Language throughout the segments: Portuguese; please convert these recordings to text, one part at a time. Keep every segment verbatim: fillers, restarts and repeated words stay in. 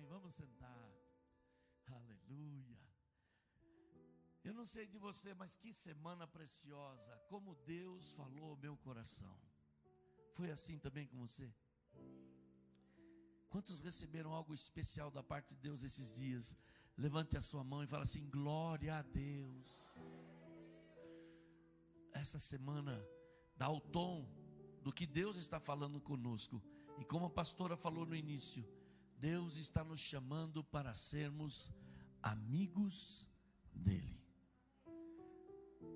Amém, vamos sentar. Aleluia. Eu não sei de você, mas que semana preciosa. Como Deus falou ao meu coração. Foi assim também com você? Quantos receberam algo especial da parte de Deus esses dias? Levante a sua mão e fala assim: glória a Deus. Essa semana dá o tom do que Deus está falando conosco. E como a pastora falou no início, Deus está nos chamando para sermos amigos dele,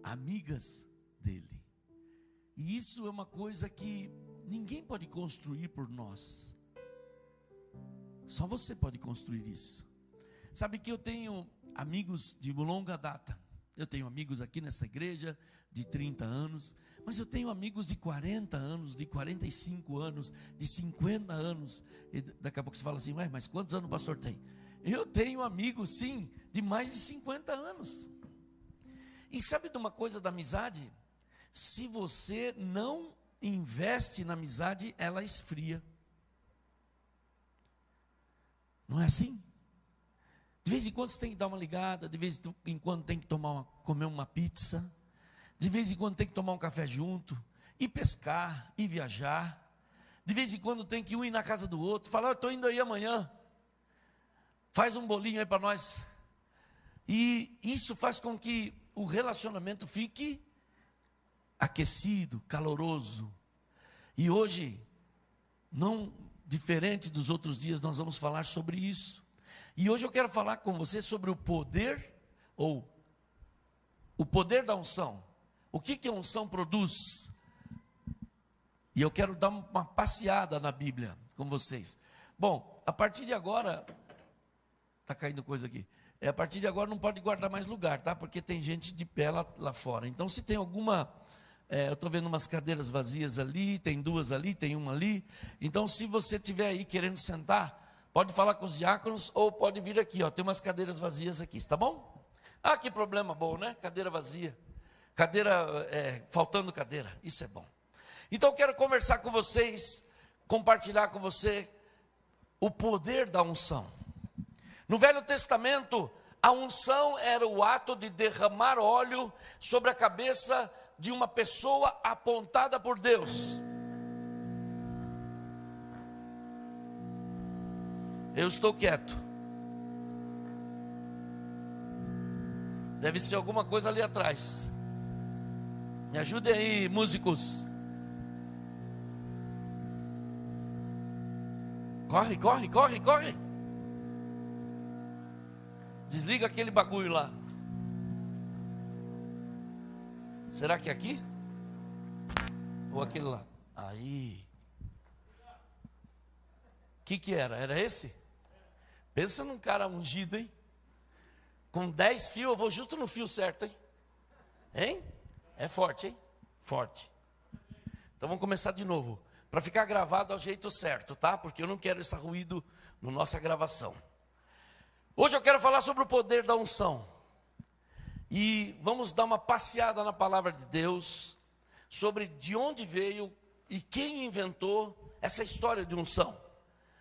amigas dele. E isso é uma coisa que ninguém pode construir por nós. Só você pode construir isso. Sabe que eu tenho amigos de longa data. Eu tenho amigos aqui nessa igreja de trinta anos, mas eu tenho amigos de quarenta anos, de quarenta e cinco anos, de cinquenta anos. E daqui a pouco você fala assim: ué, mas quantos anos o pastor tem? Eu tenho amigos, sim, de mais de cinquenta anos. E sabe de uma coisa da amizade? Se você não investe na amizade, ela esfria. Não é assim? De vez em quando você tem que dar uma ligada, de vez em quando tem que tomar uma, comer uma pizza, de vez em quando tem que tomar um café junto, ir pescar, ir viajar, de vez em quando tem que um ir na casa do outro, falar: eu estou indo aí amanhã, faz um bolinho aí para nós. E isso faz com que o relacionamento fique aquecido, caloroso. E hoje, não diferente dos outros dias, nós vamos falar sobre isso. E hoje eu quero falar com você sobre o poder, ou o poder da unção. O que que a unção produz? E eu quero dar uma passeada na Bíblia com vocês. Bom, a partir de agora, está caindo coisa aqui. É, a partir de agora não pode guardar mais lugar, tá? Porque tem gente de pé lá, lá fora. Então se tem alguma... É, eu estou vendo umas cadeiras vazias ali, tem duas ali, tem uma ali. Então se você estiver aí querendo sentar... Pode falar com os diáconos ou pode vir aqui, ó, tem umas cadeiras vazias aqui, tá bom? Ah, que problema bom, né? Cadeira vazia, cadeira, é, faltando cadeira, isso é bom. Então eu quero conversar com vocês, compartilhar com você o poder da unção. No Velho Testamento, a unção era o ato de derramar óleo sobre a cabeça de uma pessoa apontada por Deus. Eu estou quieto. Deve ser alguma coisa ali atrás. Me ajudem aí, músicos. Corre, corre, corre, corre. Desliga aquele bagulho lá. Será que é aqui? Ou aquele lá? Aí. O que que era? Era esse? Pensa num cara ungido, hein? Com dez fios, eu vou justo no fio certo, hein? Hein? É forte, hein? Forte. Então vamos começar de novo. Para ficar gravado ao jeito certo, tá? Porque eu não quero esse ruído na nossa gravação. Hoje eu quero falar sobre o poder da unção. E vamos dar uma passeada na palavra de Deus sobre de onde veio e quem inventou essa história de unção.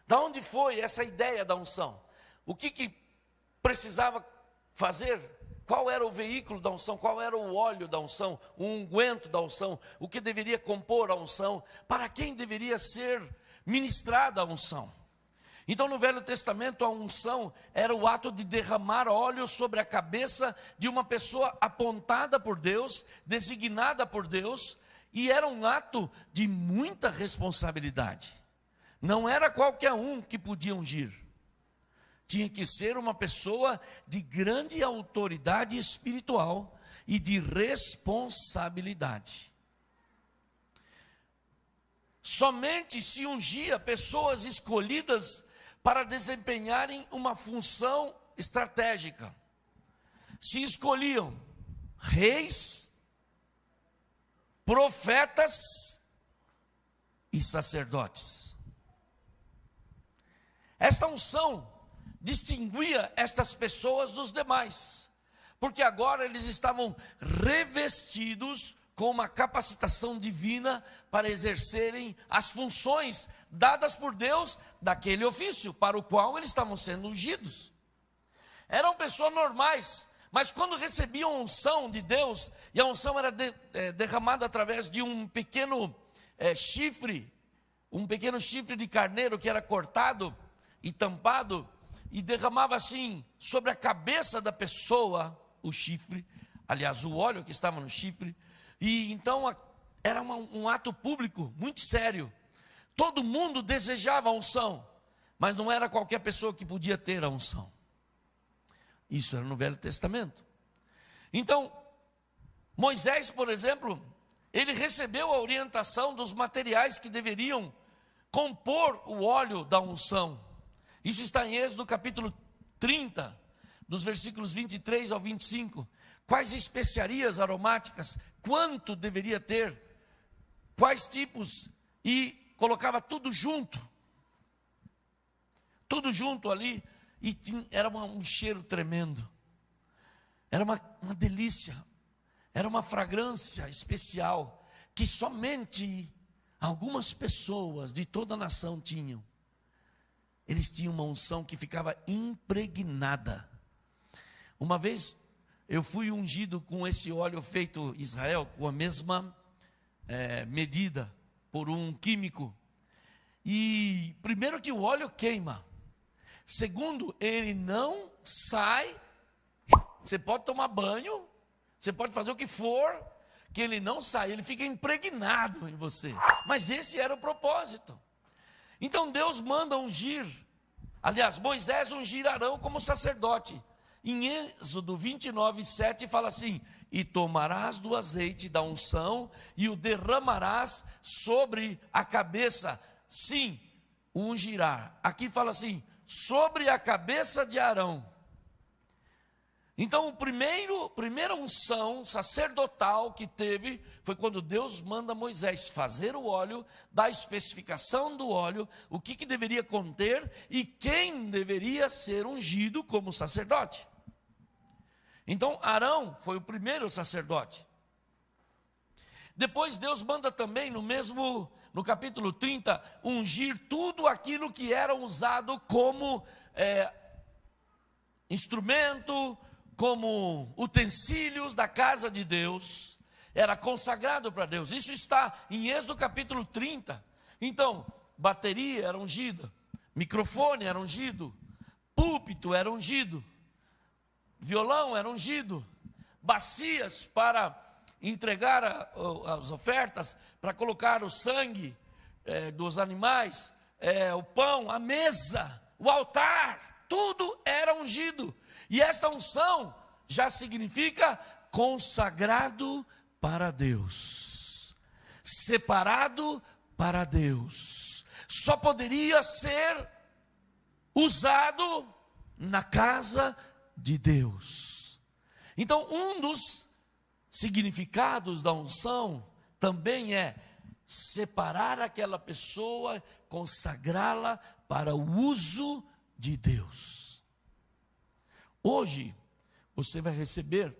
Da onde foi essa ideia da unção? O que que precisava fazer? Qual era o veículo da unção? Qual era o óleo da unção? O unguento da unção? O que deveria compor a unção? Para quem deveria ser ministrada a unção? Então no Velho Testamento a unção era o ato de derramar óleo sobre a cabeça de uma pessoa apontada por Deus, designada por Deus, e era um ato de muita responsabilidade. Não era qualquer um que podia ungir. Tinha que ser uma pessoa de grande autoridade espiritual e de responsabilidade. Somente se ungia pessoas escolhidas para desempenharem uma função estratégica. Se escolhiam reis, profetas e sacerdotes. Esta unção distinguia estas pessoas dos demais, porque agora eles estavam revestidos com uma capacitação divina para exercerem as funções dadas por Deus daquele ofício para o qual eles estavam sendo ungidos. Eram pessoas normais, mas quando recebiam a unção de Deus, e a unção era de, é, derramada através de um pequeno é, chifre, um pequeno chifre de carneiro que era cortado e tampado, e derramava assim sobre a cabeça da pessoa o chifre, aliás, o óleo que estava no chifre, e então a, era uma, um ato público muito sério. Todo mundo desejava a unção, mas não era qualquer pessoa que podia ter a unção. Isso era no Velho Testamento. Então, Moisés, por exemplo, ele recebeu a orientação dos materiais que deveriam compor o óleo da unção. Isso está em Êxodo capítulo trinta, dos versículos vinte e três ao vinte e cinco. Quais especiarias aromáticas, quanto deveria ter, quais tipos, e colocava tudo junto, tudo junto ali, e tinha, era uma, um cheiro tremendo, era uma, uma delícia, era uma fragrância especial, que somente algumas pessoas de toda a nação tinham. Eles tinham uma unção que ficava impregnada. Uma vez eu fui ungido com esse óleo feito em Israel, com a mesma é, medida, por um químico. E primeiro que o óleo queima, segundo, ele não sai. Você pode tomar banho, você pode fazer o que for, que ele não sai, ele fica impregnado em você. Mas esse era o propósito. Então Deus manda ungir, aliás, Moisés ungir Arão como sacerdote. Em Êxodo vinte e nove, sete fala assim: e tomarás do azeite da unção e o derramarás sobre a cabeça, sim, o ungirá. Aqui fala assim, sobre a cabeça de Arão. Então o primeiro, primeira unção sacerdotal que teve foi quando Deus manda Moisés fazer o óleo, dar a especificação do óleo, o que, que deveria conter e quem deveria ser ungido como sacerdote. Então Arão foi o primeiro sacerdote. Depois Deus manda também no mesmo, no capítulo trinta, ungir tudo aquilo que era usado como é, instrumento, como utensílios da casa de Deus, era consagrado para Deus. Isso está em Êxodo capítulo trinta. Então, bateria era ungida, microfone era ungido, púlpito era ungido, violão era ungido, bacias para entregar a, a, as ofertas, para colocar o sangue é, dos animais, é, o pão, a mesa, o altar, tudo era ungido. E esta unção já significa consagrado para Deus, separado para Deus. Só poderia ser usado na casa de Deus. Então, um dos significados da unção também é separar aquela pessoa, consagrá-la para o uso de Deus. Hoje você vai receber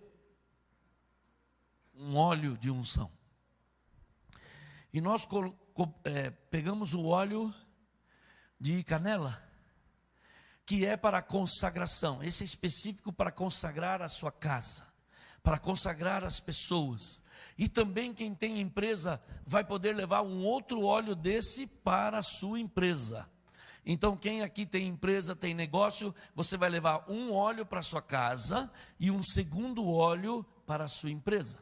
um óleo de unção. E nós é, pegamos o óleo de canela, que é para consagração. Esse é específico para consagrar a sua casa, para consagrar as pessoas. E também quem tem empresa vai poder levar um outro óleo desse para a sua empresa. Então quem aqui tem empresa, tem negócio, você vai levar um óleo para a sua casa e um segundo óleo para a sua empresa.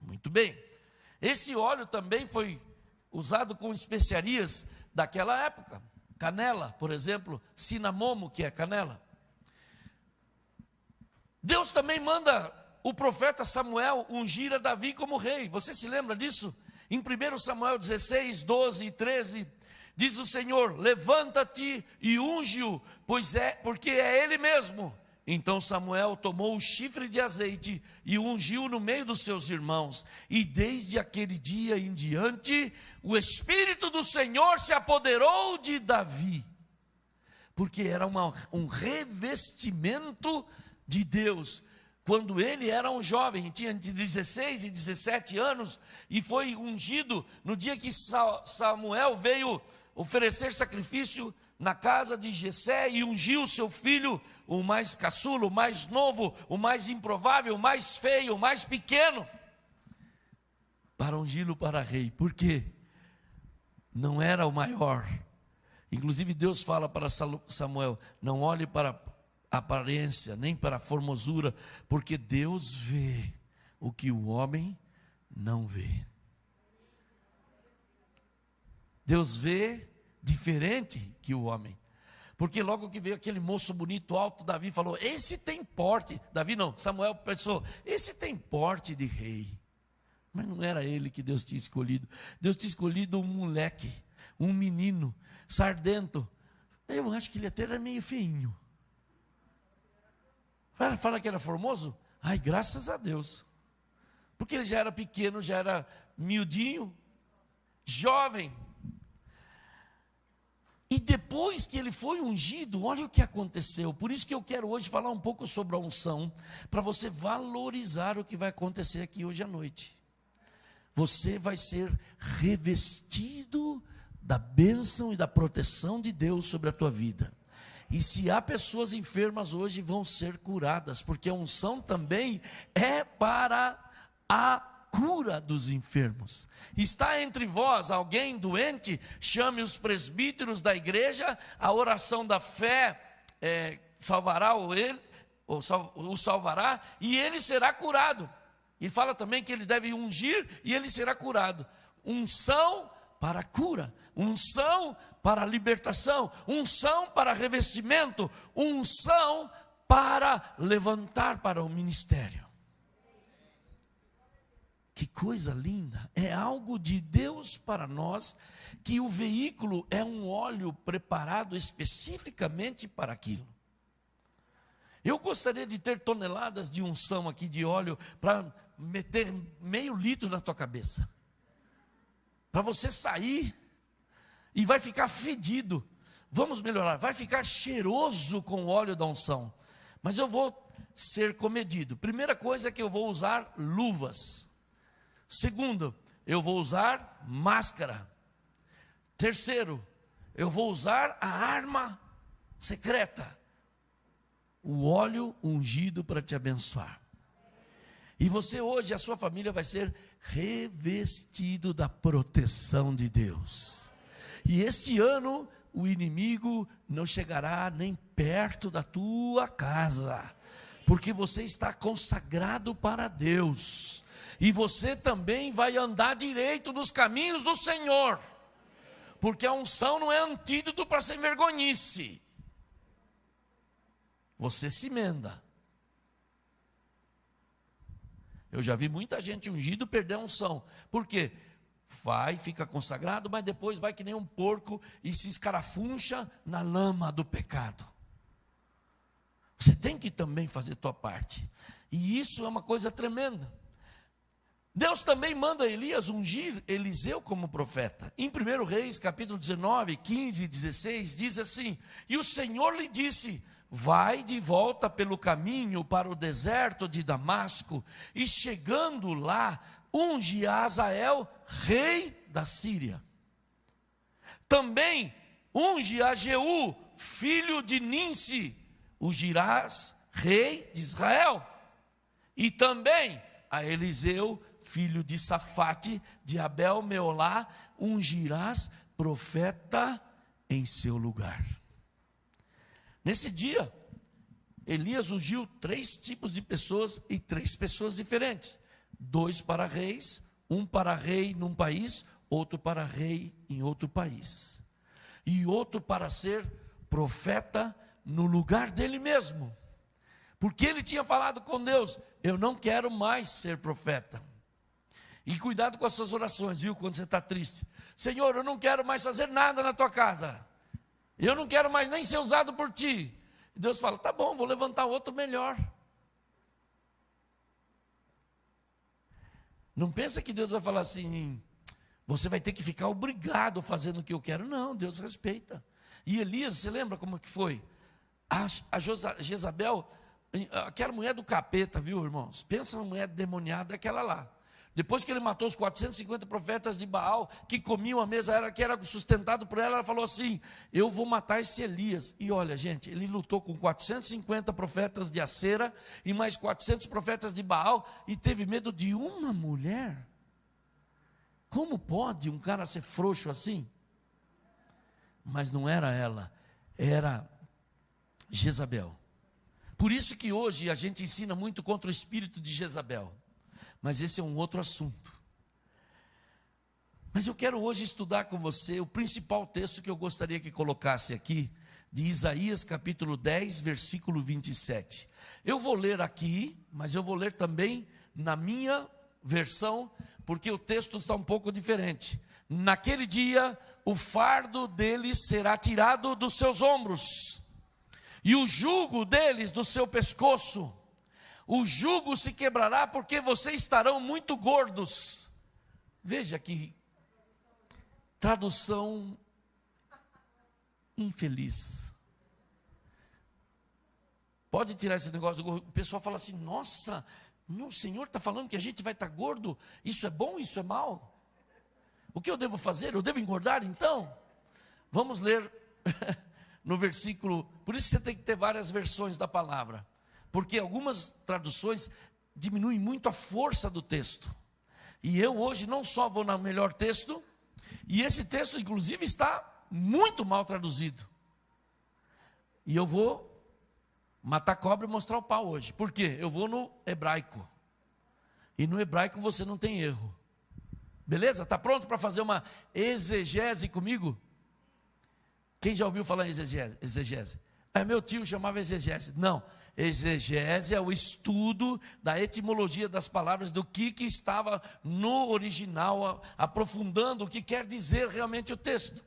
Muito bem. Esse óleo também foi usado com especiarias daquela época. Canela, por exemplo, cinamomo, que é canela. Deus também manda o profeta Samuel ungir a Davi como rei. Você se lembra disso? Em primeiro Samuel dezesseis, doze e treze, diz o Senhor: levanta-te e unge-o, pois é, porque é ele mesmo. Então Samuel tomou o chifre de azeite e o ungiu no meio dos seus irmãos. E desde aquele dia em diante, o Espírito do Senhor se apoderou de Davi, porque era uma, um revestimento de Deus. Quando ele era um jovem, tinha entre dezesseis e dezessete anos, e foi ungido no dia que Samuel veio oferecer sacrifício na casa de Gessé e ungiu seu filho, o mais caçulo, o mais novo, o mais improvável, o mais feio, o mais pequeno, para ungí-lo para rei. Por quê? Não era o maior. Inclusive Deus fala para Samuel, não olhe para a aparência, nem para a formosura, porque Deus vê o que o homem não vê. Deus vê diferente que o homem, porque logo que veio aquele moço bonito, alto, Davi falou, esse tem porte, Davi não, Samuel pensou, esse tem porte de rei, mas não era ele que Deus tinha escolhido. Deus tinha escolhido um moleque, um menino, sardento, eu acho que ele até era meio feinho, fala, fala que era formoso, ai graças a Deus, porque ele já era pequeno, já era miudinho, jovem. E depois que ele foi ungido, olha o que aconteceu. Por isso que eu quero hoje falar um pouco sobre a unção, para você valorizar o que vai acontecer aqui hoje à noite. Você vai ser revestido da bênção e da proteção de Deus sobre a tua vida. E se há pessoas enfermas hoje, vão ser curadas, porque a unção também é para a cura dos enfermos. Está entre vós alguém doente, chame os presbíteros da igreja, a oração da fé é, salvará o, ele, ou sal, o salvará, e ele será curado. E fala também que ele deve ungir e ele será curado. Unção para cura, unção para libertação, unção para revestimento, unção para levantar para o ministério. Que coisa linda, é algo de Deus para nós, que o veículo é um óleo preparado especificamente para aquilo. Eu gostaria de ter toneladas de unção aqui de óleo, para meter meio litro na tua cabeça, para você sair e vai ficar fedido, vamos melhorar, vai ficar cheiroso com o óleo da unção, mas eu vou ser comedido. Primeira coisa é que eu vou usar luvas. Segundo, eu vou usar máscara. Terceiro, eu vou usar a arma secreta, o óleo ungido para te abençoar. E você hoje, a sua família vai ser revestido da proteção de Deus. E este ano, o inimigo não chegará nem perto da tua casa, porque você está consagrado para Deus. E você também vai andar direito nos caminhos do Senhor, porque a unção não é antídoto para ser vergonhice. Você se emenda. Eu já vi muita gente ungido perder a unção. Por quê? Vai, fica consagrado, mas depois vai que nem um porco e se escarafuncha na lama do pecado. Você tem que também fazer a tua parte. E isso é uma coisa tremenda. Deus também manda Elias ungir Eliseu como profeta. Em primeiro Reis, capítulo dezenove, quinze e dezesseis, diz assim, e o Senhor lhe disse, vai de volta pelo caminho para o deserto de Damasco, e chegando lá, unge a Azael, rei da Síria. Também unge a Jeú, filho de Ninsi, ungirás rei de Israel. E também a Eliseu, filho de Safate, de Abel Meolá, ungirás profeta em seu lugar. Nesse dia, Elias ungiu três tipos de pessoas e três pessoas diferentes. Dois para reis, um para rei num país, outro para rei em outro país. E outro para ser profeta no lugar dele mesmo. Porque ele tinha falado com Deus, eu não quero mais ser profeta. E cuidado com as suas orações, viu, quando você está triste. Senhor, eu não quero mais fazer nada na tua casa. Eu não quero mais nem ser usado por ti. E Deus fala, tá bom, vou levantar outro melhor. Não pensa que Deus vai falar assim, você vai ter que ficar obrigado fazendo o que eu quero. Não, Deus respeita. E Elias, você lembra como que foi? A, a Jezabel, aquela mulher do capeta, viu, irmãos? Pensa na mulher demoniada, aquela lá. Depois que ele matou os quatrocentos e cinquenta profetas de Baal, que comiam a mesa, era, que era sustentado por ela, ela falou assim, eu vou matar esse Elias. E olha, gente, ele lutou com quatrocentos e cinquenta profetas de Aserá e mais quatrocentos profetas de Baal e teve medo de uma mulher. Como pode um cara ser frouxo assim? Mas não era ela, era Jezabel. Por isso que hoje a gente ensina muito contra o espírito de Jezabel. Mas esse é um outro assunto. Mas eu quero hoje estudar com você o principal texto que eu gostaria que colocasse aqui, de Isaías capítulo dez, versículo vinte e sete. Eu vou ler aqui, mas eu vou ler também na minha versão, porque o texto está um pouco diferente. Naquele dia, o fardo deles será tirado dos seus ombros, e o jugo deles do seu pescoço. O jugo se quebrará, porque vocês estarão muito gordos. Veja que tradução infeliz. Pode tirar esse negócio do gordo. O pessoal fala assim, nossa, meu senhor está falando que a gente vai estar gordo? Isso é bom, isso é mal? O que eu devo fazer? Eu devo engordar então? Vamos ler no versículo. Por isso você tem que ter várias versões da palavra, porque algumas traduções diminuem muito a força do texto. E eu hoje não só vou no melhor texto, e esse texto inclusive está muito mal traduzido. E eu vou matar cobra e mostrar o pau hoje. Por quê? Eu vou no hebraico. E no hebraico você não tem erro. Beleza? Está pronto para fazer uma exegese comigo? Quem já ouviu falar em exegese? exegese? Ah, meu tio chamava exegese. Não. Exegese é o estudo da etimologia das palavras, do que, que estava no original, aprofundando o que quer dizer realmente o texto.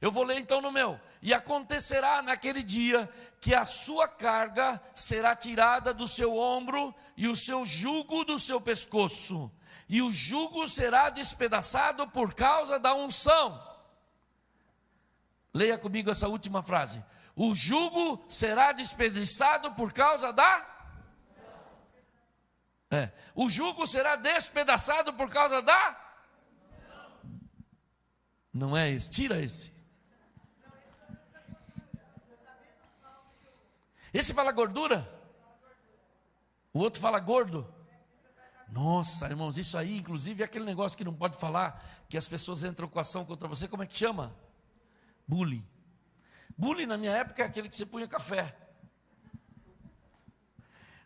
Eu vou ler então no meu. E acontecerá naquele dia que a sua carga será tirada do seu ombro e o seu jugo do seu pescoço, e o jugo será despedaçado por causa da unção. Leia comigo essa última frase. O jugo será despedaçado por causa da... É. O jugo será despedaçado por causa da... Não é esse, tira esse. Esse fala gordura? O outro fala gordo? Nossa, irmãos, isso aí, inclusive, é aquele negócio que não pode falar, que as pessoas entram com ação contra você, como é que chama? Bullying. Bullying na minha época é aquele que se punha café.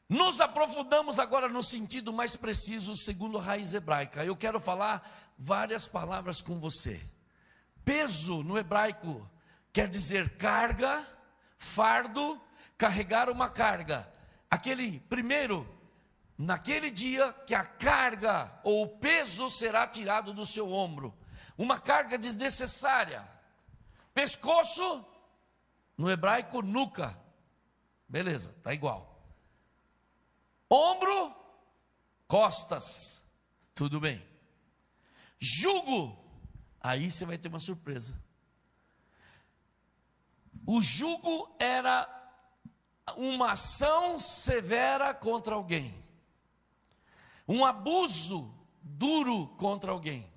Nos aprofundamos agora no sentido mais preciso, segundo a raiz hebraica. Eu quero falar várias palavras com você. Peso no hebraico quer dizer carga, fardo, carregar uma carga. Aquele primeiro, naquele dia que a carga ou o peso será tirado do seu ombro. Uma carga desnecessária. Pescoço, no hebraico, nuca. Beleza, tá igual. Ombro, costas. Tudo bem. Jugo. Aí você vai ter uma surpresa. O jugo era uma ação severa contra alguém. Um abuso duro contra alguém.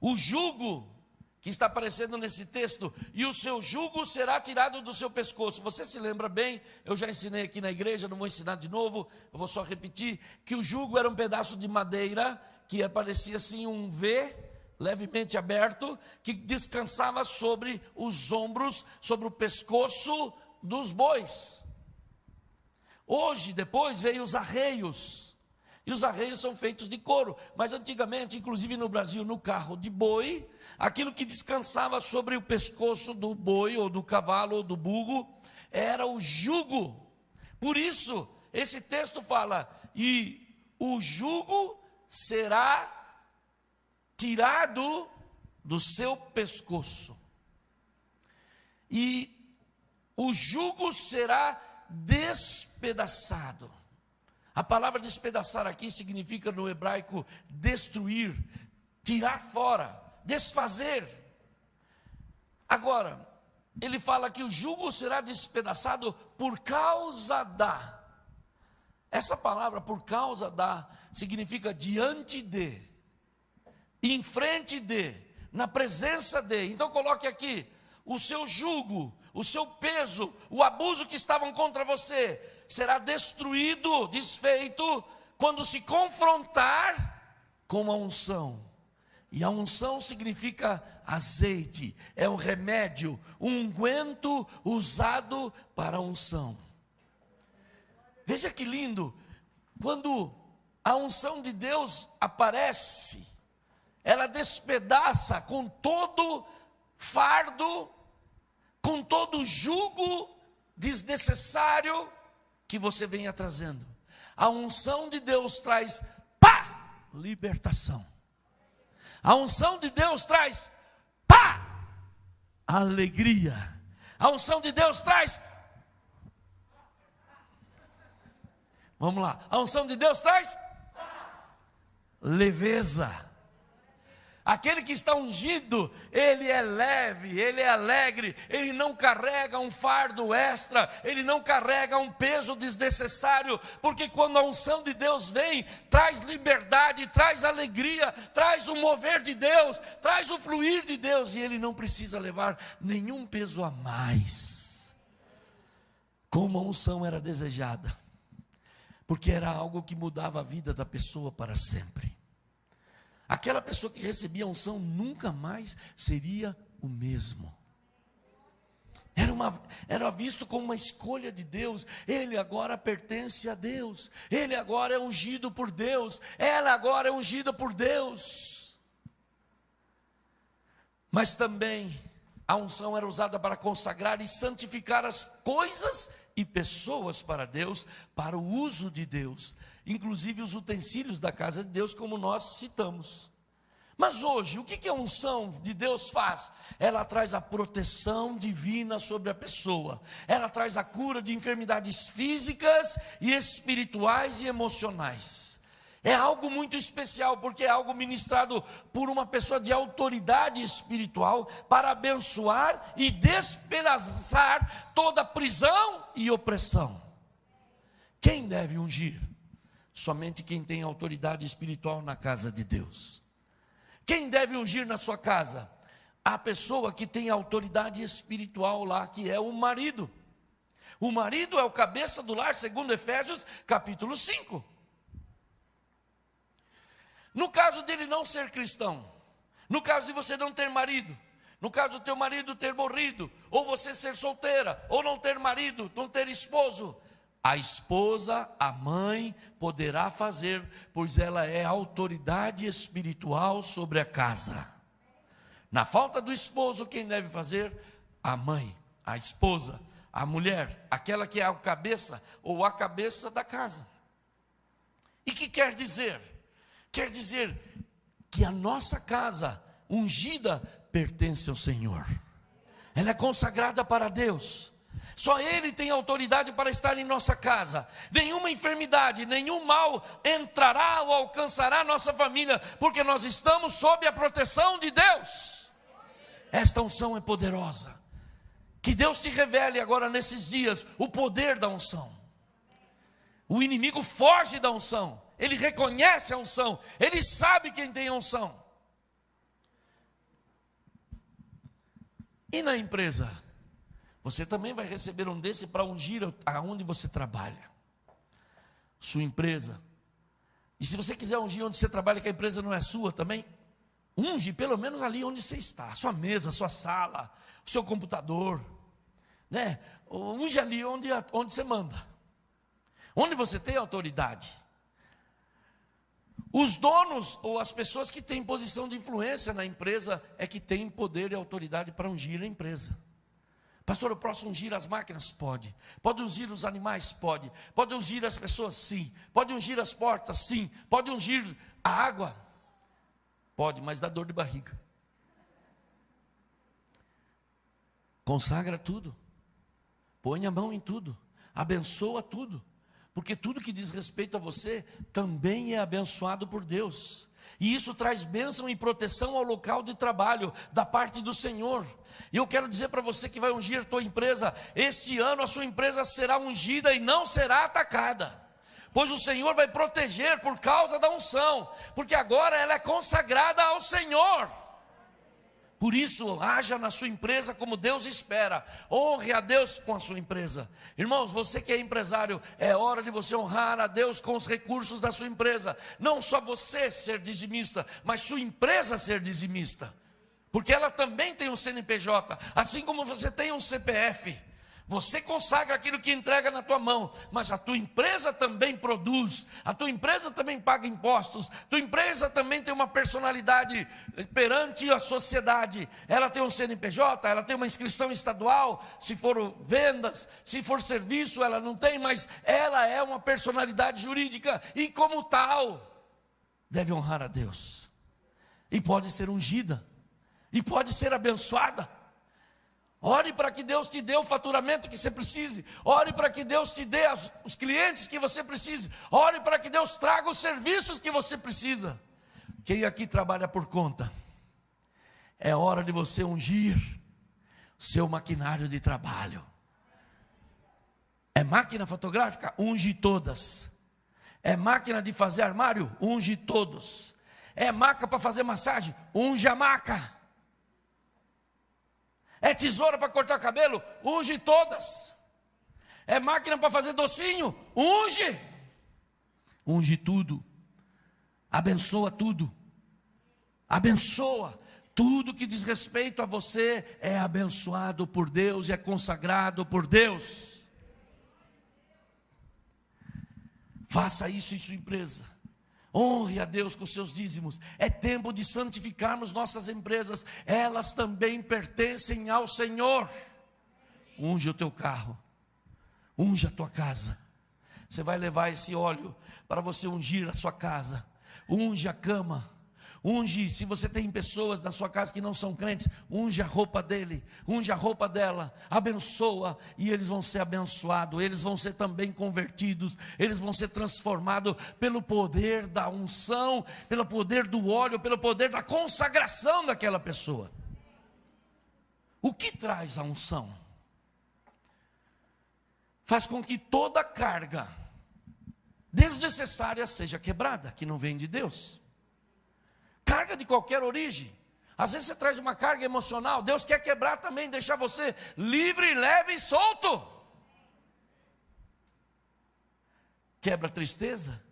O jugo que está aparecendo nesse texto, e o seu jugo será tirado do seu pescoço. Você se lembra bem, eu já ensinei aqui na igreja, não vou ensinar de novo, eu vou só repetir, que o jugo era um pedaço de madeira, que aparecia assim um V, levemente aberto, que descansava sobre os ombros, sobre o pescoço dos bois. Hoje, depois, veio os arreios, e os arreios são feitos de couro, mas antigamente, inclusive no Brasil, no carro de boi, aquilo que descansava sobre o pescoço do boi, ou do cavalo, ou do burro, era o jugo. Por isso, esse texto fala, e o jugo será tirado do seu pescoço, e o jugo será despedaçado. A palavra despedaçar aqui significa no hebraico destruir, tirar fora, desfazer. Agora, ele fala que o jugo será despedaçado por causa da... Essa palavra, por causa da, significa diante de, em frente de, na presença de. Então coloque aqui o seu jugo, o seu peso, o abuso que estavam contra você, será destruído, desfeito, quando se confrontar com a unção. E a unção significa azeite, é um remédio, um unguento usado para a unção. Veja que lindo, quando a unção de Deus aparece, ela despedaça com todo fardo, com todo jugo desnecessário que você venha trazendo. A unção de Deus traz, pá, libertação. A unção de Deus traz, pá, alegria. A unção de Deus traz, vamos lá, a unção de Deus traz leveza. Aquele que está ungido, ele é leve, ele é alegre, ele não carrega um fardo extra, ele não carrega um peso desnecessário, porque quando a unção de Deus vem, traz liberdade, traz alegria, traz o mover de Deus, traz o fluir de Deus, e ele não precisa levar nenhum peso a mais. Como a unção era desejada, porque era algo que mudava a vida da pessoa para sempre. Aquela pessoa que recebia a unção nunca mais seria o mesmo. Era, uma, era visto como uma escolha de Deus. Ele agora pertence a Deus. Ele agora é ungido por Deus. Ela agora é ungida por Deus. Mas também a unção era usada para consagrar e santificar as coisas e pessoas para Deus, para o uso de Deus, inclusive os utensílios da casa de Deus, como nós citamos. Mas hoje, o que a unção de Deus faz? Ela traz a proteção divina sobre a pessoa, ela traz a cura de enfermidades físicas e espirituais e emocionais. É algo muito especial, porque é algo ministrado por uma pessoa de autoridade espiritual, para abençoar e despedaçar toda prisão e opressão. Quem deve ungir? Somente quem tem autoridade espiritual na casa de Deus. Quem deve ungir na sua casa? A pessoa que tem autoridade espiritual lá, que é o marido. O marido é o cabeça do lar, segundo Efésios capítulo cinco. No caso dele não ser cristão, no caso de você não ter marido, no caso do teu marido ter morrido, ou você ser solteira, ou não ter marido, não ter esposo, a esposa, a mãe, poderá fazer, pois ela é autoridade espiritual sobre a casa. Na falta do esposo, quem deve fazer? A mãe, a esposa, a mulher, aquela que é a cabeça ou a cabeça da casa. E que quer dizer? Quer dizer que a nossa casa ungida pertence ao Senhor. Ela é consagrada para Deus. Só Ele tem autoridade para estar em nossa casa. Nenhuma enfermidade, nenhum mal entrará ou alcançará nossa família, porque nós estamos sob a proteção de Deus. Esta unção é poderosa. Que Deus te revele agora nesses dias o poder da unção. O inimigo foge da unção, ele reconhece a unção, ele sabe quem tem a unção. E na empresa? Você também vai receber um desse para ungir aonde você trabalha, sua empresa. E se você quiser ungir onde você trabalha, que a empresa não é sua também, unge pelo menos ali onde você está, sua mesa, sua sala, o seu computador, né? Unge ali onde, onde você manda, onde você tem autoridade. Os donos ou as pessoas que têm posição de influência na empresa é que têm poder e autoridade para ungir a empresa. Pastor, eu posso ungir as máquinas? Pode. Pode ungir os animais? Pode. Pode ungir as pessoas? Sim. Pode ungir as portas? Sim. Pode ungir a água? Pode, mas dá dor de barriga. Consagra tudo. Põe a mão em tudo. Abençoa tudo. Porque tudo que diz respeito a você também é abençoado por Deus. E isso traz bênção e proteção ao local de trabalho, da parte do Senhor. E eu quero dizer para você que vai ungir a tua empresa, este ano a sua empresa será ungida e não será atacada. pois o Senhor vai proteger por causa da unção, porque agora ela é consagrada ao Senhor. Por isso, haja na sua empresa como Deus espera, honre a Deus com a sua empresa. Irmãos, você que é empresário, é hora de você honrar a Deus com os recursos da sua empresa. Não só você ser dizimista, mas sua empresa ser dizimista, porque ela também tem um C N P J, assim como você tem um C P F. Você consagra aquilo que entrega na tua mão, mas a tua empresa também produz, a tua empresa também paga impostos, a tua empresa também tem uma personalidade perante a sociedade. Ela tem um C N P J, ela tem uma inscrição estadual, se for vendas, se for serviço ela não tem, mas ela é uma personalidade jurídica e como tal deve honrar a Deus. E pode ser ungida, e pode ser abençoada. Ore para que Deus te dê o faturamento que você precise. Ore para que Deus te dê as, os clientes que você precise. Ore para que Deus traga os serviços que você precisa. Quem aqui trabalha por conta, é hora de você ungir seu maquinário de trabalho. É máquina fotográfica? Unge todas. É máquina de fazer armário? Unge todos. É maca para fazer massagem? Unge a maca. É tesoura para cortar cabelo? Unge todas. É máquina para fazer docinho? Unge. Unge tudo. Abençoa tudo. Abençoa. Tudo que diz respeito a você é abençoado por Deus e é consagrado por Deus. Faça isso em sua empresa. Honre a Deus com seus dízimos. É tempo de santificarmos nossas empresas. Elas também pertencem ao Senhor. Unge o teu carro. Unge a tua casa. Você vai levar esse óleo para você ungir a sua casa. Unge a cama. Unge, se você tem pessoas na sua casa que não são crentes, unge a roupa dele, unge a roupa dela, abençoa, e eles vão ser abençoados, eles vão ser também convertidos, eles vão ser transformados pelo poder da unção, pelo poder do óleo, pelo poder da consagração daquela pessoa. O que traz a unção? Faz com que toda carga desnecessária seja quebrada, que não vem de Deus. Carga de qualquer origem, às vezes você traz uma carga emocional, Deus quer quebrar também, deixar você livre, leve e solto. Quebra a tristeza,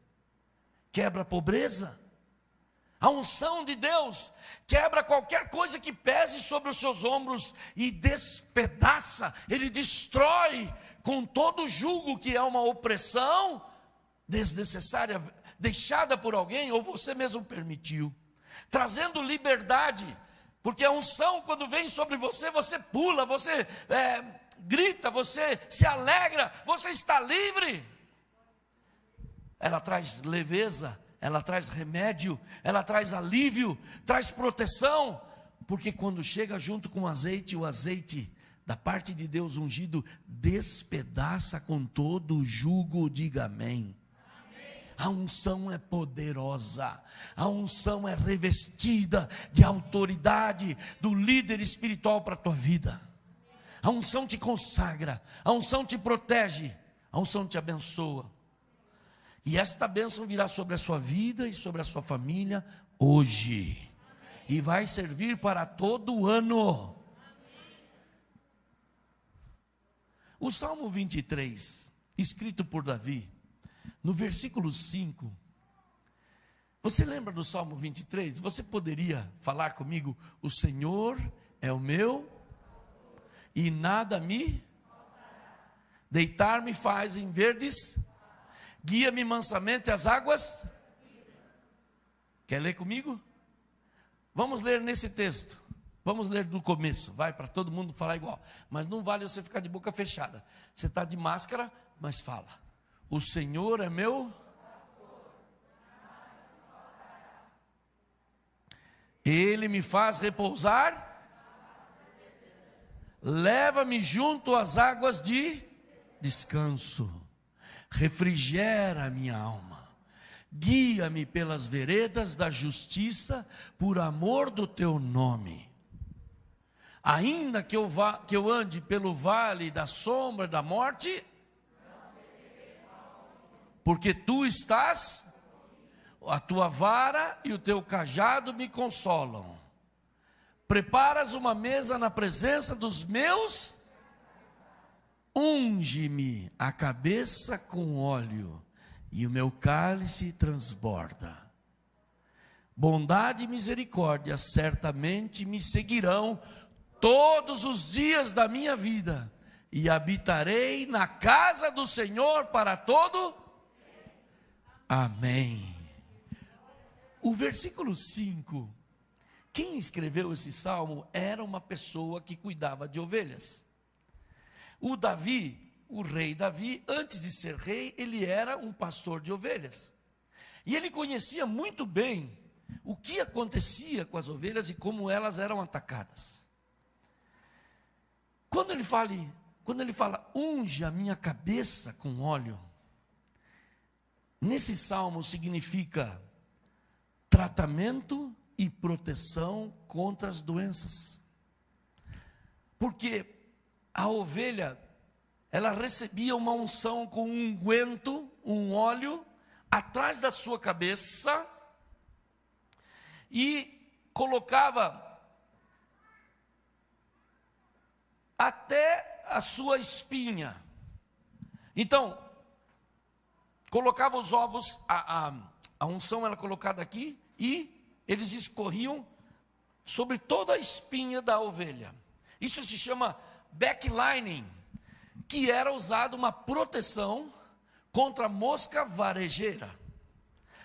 quebra a pobreza, a unção de Deus quebra qualquer coisa que pese sobre os seus ombros e despedaça, ele destrói com todo o jugo que é uma opressão desnecessária, deixada por alguém ou você mesmo permitiu. Trazendo liberdade, porque a unção quando vem sobre você, você pula, você é, grita, você se alegra, você está livre. Ela traz leveza, ela traz remédio, ela traz alívio, traz proteção, porque quando chega junto com o azeite, o azeite da parte de Deus ungido, despedaça com todo o jugo, diga amém. A unção é poderosa, a unção é revestida de autoridade do líder espiritual para a tua vida. A unção te consagra, a unção te protege, a unção te abençoa. E esta bênção virá sobre a sua vida e sobre a sua família hoje. E vai servir para todo o ano. O Salmo vinte e três, escrito por Davi, no versículo cinco, você lembra do Salmo vinte e três? Você poderia falar comigo? O Senhor é o meu, e nada me, deitar-me faz em verdes, guia-me mansamente às águas. Quer ler comigo? Vamos ler nesse texto, vamos ler do começo, vai, para todo mundo falar igual, mas não vale você ficar de boca fechada, você está de máscara, mas fala. O Senhor é meu, Ele me faz repousar, leva-me junto às águas de descanso, refrigera a minha alma, guia-me pelas veredas da justiça, por amor do teu nome. Ainda que eu, vá, que eu ande pelo vale da sombra da morte, porque tu estás, a tua vara e o teu cajado me consolam. Preparas uma mesa na presença dos meus, unge-me a cabeça com óleo, e o meu cálice transborda. Bondade e misericórdia certamente me seguirão todos os dias da minha vida, e habitarei na casa do Senhor para todo. Amém. O versículo cinco, quem escreveu esse salmo era uma pessoa que cuidava de ovelhas. O Davi, o rei Davi, antes de ser rei, ele era um pastor de ovelhas. E ele conhecia muito bem o que acontecia com as ovelhas e como elas eram atacadas. Quando ele fala, quando ele fala, unge a minha cabeça com óleo, nesse salmo significa tratamento e proteção contra as doenças. Porque a ovelha, ela recebia uma unção com um unguento, um óleo, atrás da sua cabeça, e colocava até a sua espinha. Então, colocava os ovos, a, a, a unção era colocada aqui, e eles escorriam sobre toda a espinha da ovelha. Isso se chama backlining, que era usado uma proteção contra a mosca varejeira.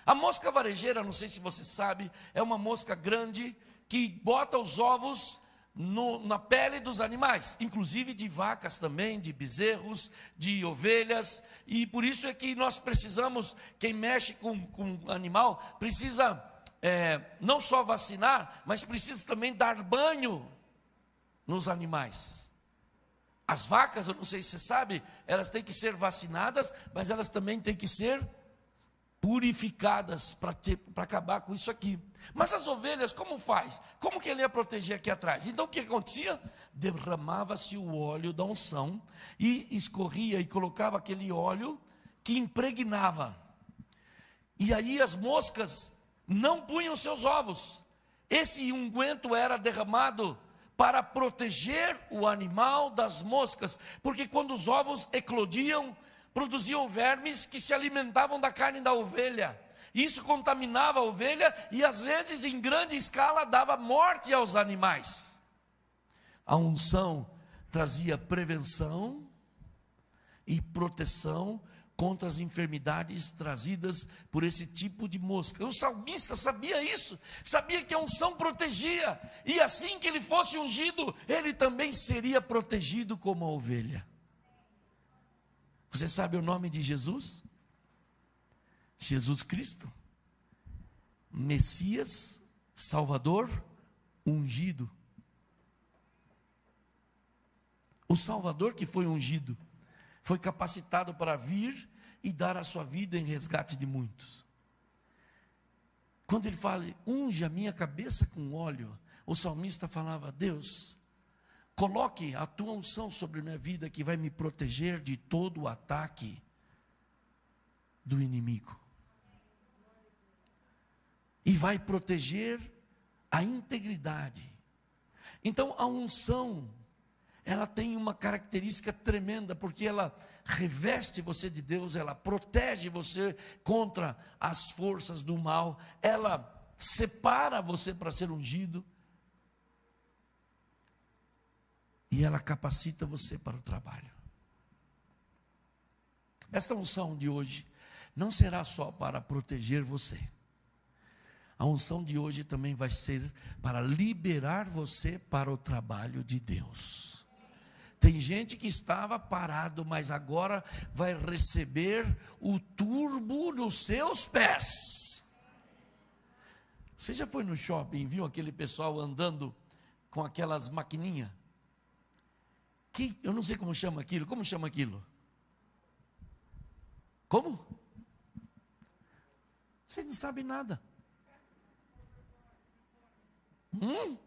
A mosca varejeira, não sei se você sabe, é uma mosca grande que bota os ovos no, na pele dos animais, inclusive de vacas também, de bezerros, de ovelhas, e por isso é que nós precisamos, quem mexe com, com animal, precisa é, não só vacinar, mas precisa também dar banho nos animais. As vacas, eu não sei se você sabe, elas têm que ser vacinadas, mas elas também têm que ser purificadas para acabar com isso aqui. Mas as ovelhas, como faz? Como que ele ia proteger aqui atrás? Então o que acontecia? Derramava-se o óleo da unção e escorria e colocava aquele óleo que impregnava. E aí as moscas não punham seus ovos. Esse unguento era derramado para proteger o animal das moscas, porque quando os ovos eclodiam, produziam vermes que se alimentavam da carne da ovelha, isso contaminava a ovelha, e às vezes em grande escala dava morte aos animais. A unção trazia prevenção e proteção contra as enfermidades trazidas por esse tipo de mosca. O salmista sabia isso, sabia que a unção protegia, e assim que ele fosse ungido, ele também seria protegido como a ovelha. Você sabe o nome de Jesus? Jesus Cristo, Messias, Salvador, ungido. O Salvador que foi ungido, foi capacitado para vir e dar a sua vida em resgate de muitos. Quando ele fala, unge a minha cabeça com óleo, o salmista falava, Deus, coloque a tua unção sobre a minha vida, que vai me proteger de todo o ataque do inimigo, e vai proteger a integridade. Então a unção, ela tem uma característica tremenda, porque ela reveste você de Deus, ela protege você contra as forças do mal, ela separa você para ser ungido, e ela capacita você para o trabalho. Esta unção de hoje não será só para proteger você, a unção de hoje também vai ser para liberar você para o trabalho de Deus. Tem gente que estava parado, mas agora vai receber o turbo nos seus pés. Você já foi no shopping, viu aquele pessoal andando com aquelas maquininhas? Que, eu não sei como chama aquilo, como chama aquilo? Como? Vocês não sabem nada. Hum?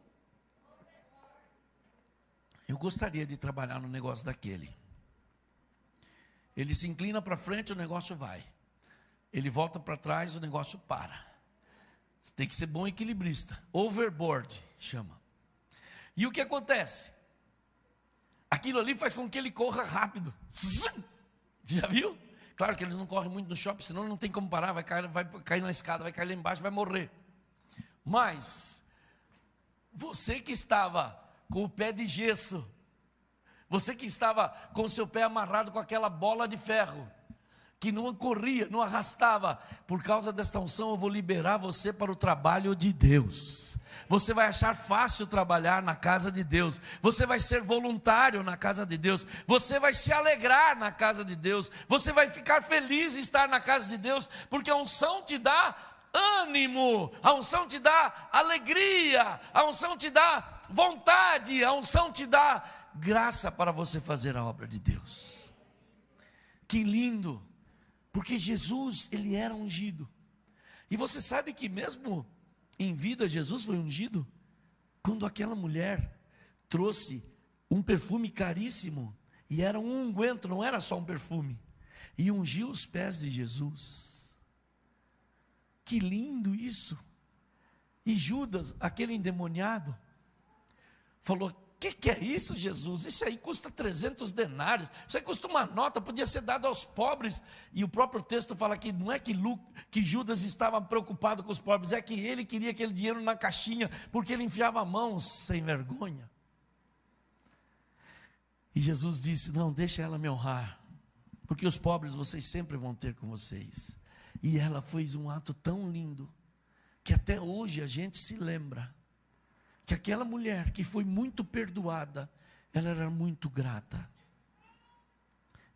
Eu gostaria de trabalhar no negócio daquele. Ele se inclina para frente, o negócio vai. ele volta para trás, o negócio para. Você tem que ser bom equilibrista. Overboard, chama. E o que acontece? Aquilo ali faz com que ele corra rápido. Zum! Já viu? Claro que eles não correm muito no shopping, senão não tem como parar, vai cair, vai cair na escada, vai cair lá embaixo, vai morrer. Mas você que estava com o pé de gesso, você que estava com o seu pé amarrado com aquela bola de ferro, que não corria, não arrastava, por causa desta unção eu vou liberar você para o trabalho de Deus. Você vai achar fácil trabalhar na casa de Deus, você vai ser voluntário na casa de Deus, você vai se alegrar na casa de Deus, você vai ficar feliz em estar na casa de Deus, porque a unção te dá ânimo, a unção te dá alegria, a unção te dá vontade, a unção te dá graça para você fazer a obra de Deus. Que lindo! Porque Jesus, ele era ungido. E você sabe que mesmo em vida, Jesus foi ungido? Quando aquela mulher trouxe um perfume caríssimo, e era um unguento, não era só um perfume, e ungiu os pés de Jesus. Que lindo isso! E Judas, aquele endemoniado, falou: o que, que é isso, Jesus? Isso aí custa trezentos denários, isso aí custa uma nota, podia ser dado aos pobres. E o próprio texto fala que não é que, Lu, que Judas estava preocupado com os pobres, é que ele queria aquele dinheiro na caixinha, porque ele enfiava a mão sem vergonha. E Jesus disse: não, deixa ela me honrar, porque os pobres vocês sempre vão ter com vocês. E ela fez um ato tão lindo, que até hoje a gente se lembra, que aquela mulher que foi muito perdoada, ela era muito grata,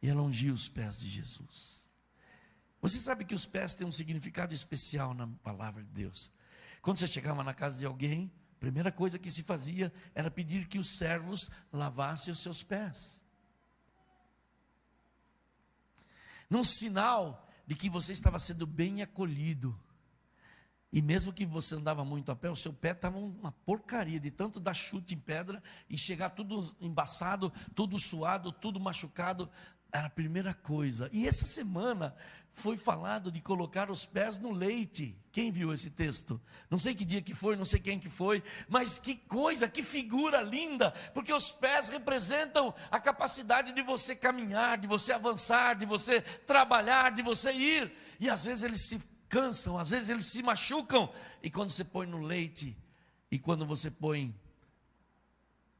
e ela ungiu os pés de Jesus. Você sabe que os pés têm um significado especial na palavra de Deus. Quando você chegava na casa de alguém, a primeira coisa que se fazia era pedir que os servos lavassem os seus pés, num sinal de que você estava sendo bem acolhido. E mesmo que você andava muito a pé, o seu pé estava uma porcaria, de tanto dar chute em pedra e chegar tudo embaçado, tudo suado, tudo machucado, era a primeira coisa. E essa semana foi falado de colocar os pés no leite. Quem viu esse texto? Não sei que dia que foi, não sei quem que foi, mas que coisa, que figura linda, porque os pés representam a capacidade de você caminhar, de você avançar, de você trabalhar, de você ir. E às vezes eles se cansam, às vezes eles se machucam, e quando você põe no leite, e quando você põe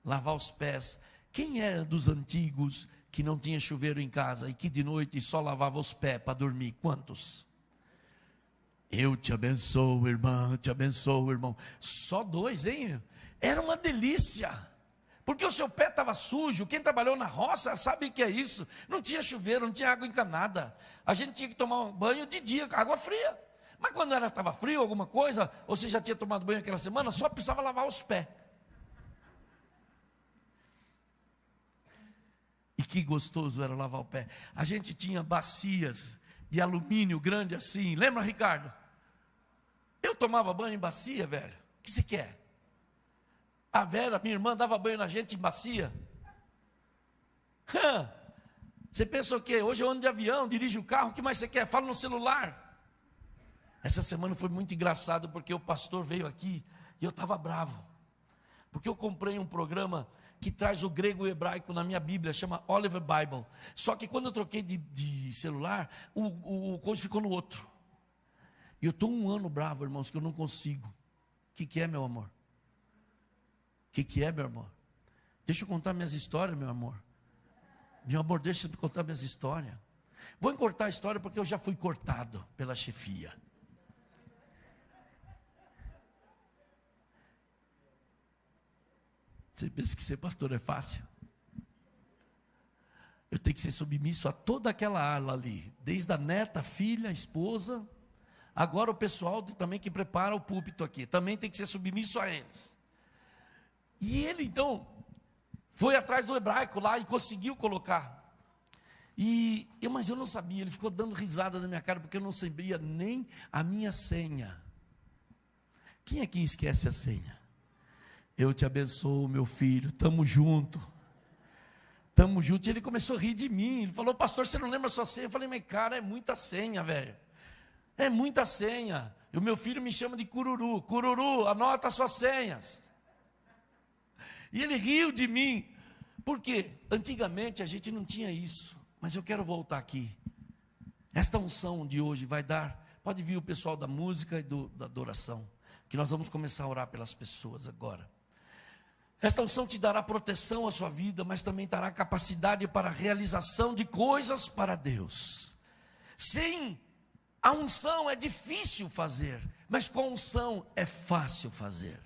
lavar os pés, quem é dos antigos que não tinha chuveiro em casa, e que de noite só lavava os pés para dormir? Quantos? Eu te abençoo, irmã, te abençoo, irmão. Só dois, hein? Era uma delícia, porque o seu pé estava sujo. Quem trabalhou na roça sabe o que é isso. Não tinha chuveiro, não tinha água encanada, a gente tinha que tomar um banho de dia, água fria. Mas quando era estava frio, alguma coisa, ou você já tinha tomado banho aquela semana, só precisava lavar os pés. E que gostoso era lavar o pé. A gente tinha bacias de alumínio grande assim, lembra, Ricardo? Eu tomava banho em bacia, velho. O que você quer? A Vera, minha irmã, dava banho na gente em bacia. Hã? Você pensou o quê? Hoje eu ando de avião, dirijo o carro, o que mais você quer? Fala no celular. Essa semana foi muito engraçado, porque o pastor veio aqui e eu estava bravo, porque eu comprei um programa que traz o grego e o hebraico na minha Bíblia, chama Oliver Bible. Só que quando eu troquei de, de celular, o, o, o coisa ficou no outro. E eu estou um ano bravo, irmãos, que eu não consigo. O que, que é, meu amor? O que, que é, meu amor? Deixa eu contar minhas histórias, meu amor. Meu amor, deixa eu contar minhas histórias. Vou encurtar a história, porque eu já fui cortado pela chefia. Você pensa que ser pastor é fácil? Eu tenho que ser submisso a toda aquela ala ali, desde a neta, a filha, a esposa. Agora o pessoal também que prepara o púlpito aqui, também tem que ser submisso a eles. E ele então foi atrás do hebraico lá e conseguiu colocar. E eu, mas eu não sabia, ele ficou dando risada na minha cara, porque eu não sabia nem a minha senha. Quem aqui esquece a senha? Eu te abençoo, meu filho, tamo junto, tamo junto. E ele começou a rir de mim, ele falou: pastor, você não lembra a sua senha? Eu falei: mas cara, é muita senha, velho. É muita senha. E o meu filho me chama de cururu. Cururu, anota suas senhas. E ele riu de mim. Por quê? Antigamente a gente não tinha isso. Mas eu quero voltar aqui. Esta unção de hoje vai dar... Pode vir o pessoal da música e do, da adoração, que nós vamos começar a orar pelas pessoas agora. Esta unção te dará proteção à sua vida, mas também dará capacidade para a realização de coisas para Deus. Sim, a unção é difícil fazer, mas com a unção é fácil fazer.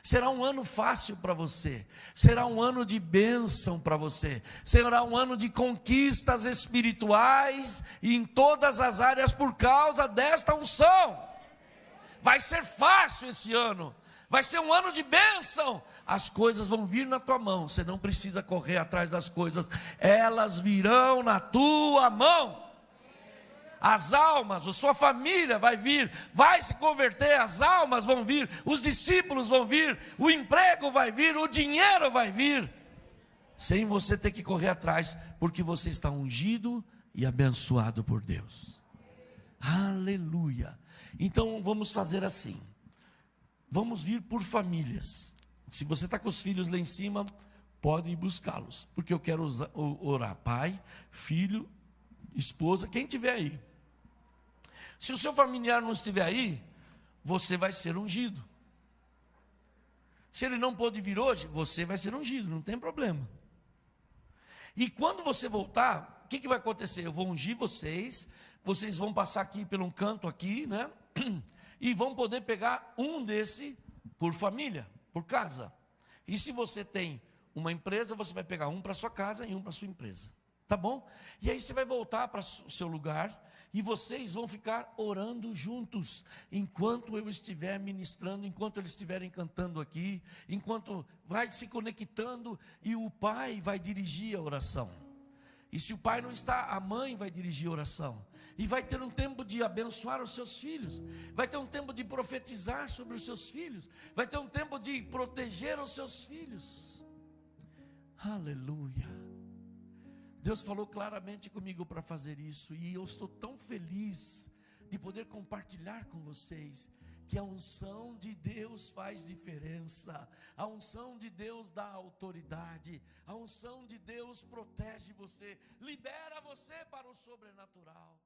Será um ano fácil para você, será um ano de bênção para você, será um ano de conquistas espirituais e em todas as áreas por causa desta unção. Vai ser fácil esse ano, vai ser um ano de bênção. As coisas vão vir na tua mão, você não precisa correr atrás das coisas, elas virão na tua mão. As almas, a sua família vai vir, vai se converter, as almas vão vir, os discípulos vão vir, o emprego vai vir, o dinheiro vai vir, sem você ter que correr atrás, porque você está ungido e abençoado por Deus. Aleluia. Então vamos fazer assim, vamos vir por famílias. Se você está com os filhos lá em cima, pode ir buscá-los, porque eu quero orar, pai, filho, esposa, quem estiver aí. Se o seu familiar não estiver aí, você vai ser ungido. Se ele não pôde vir hoje, você vai ser ungido, não tem problema. E quando você voltar, o que, que vai acontecer? Eu vou ungir vocês, vocês vão passar aqui pelo um canto aqui, né? E vão poder pegar um desse por família, por casa. E se você tem uma empresa, você vai pegar um para sua casa e um para sua empresa. Tá bom? E aí você vai voltar para o seu lugar e vocês vão ficar orando juntos, enquanto eu estiver ministrando, enquanto eles estiverem cantando aqui, enquanto vai se conectando, e o pai vai dirigir a oração. E se o pai não está, a mãe vai dirigir a oração. E vai ter um tempo de abençoar os seus filhos, vai ter um tempo de profetizar sobre os seus filhos, vai ter um tempo de proteger os seus filhos. Aleluia. Deus falou claramente comigo para fazer isso, e eu estou tão feliz de poder compartilhar com vocês que a unção de Deus faz diferença, a unção de Deus dá autoridade, a unção de Deus protege você, libera você para o sobrenatural.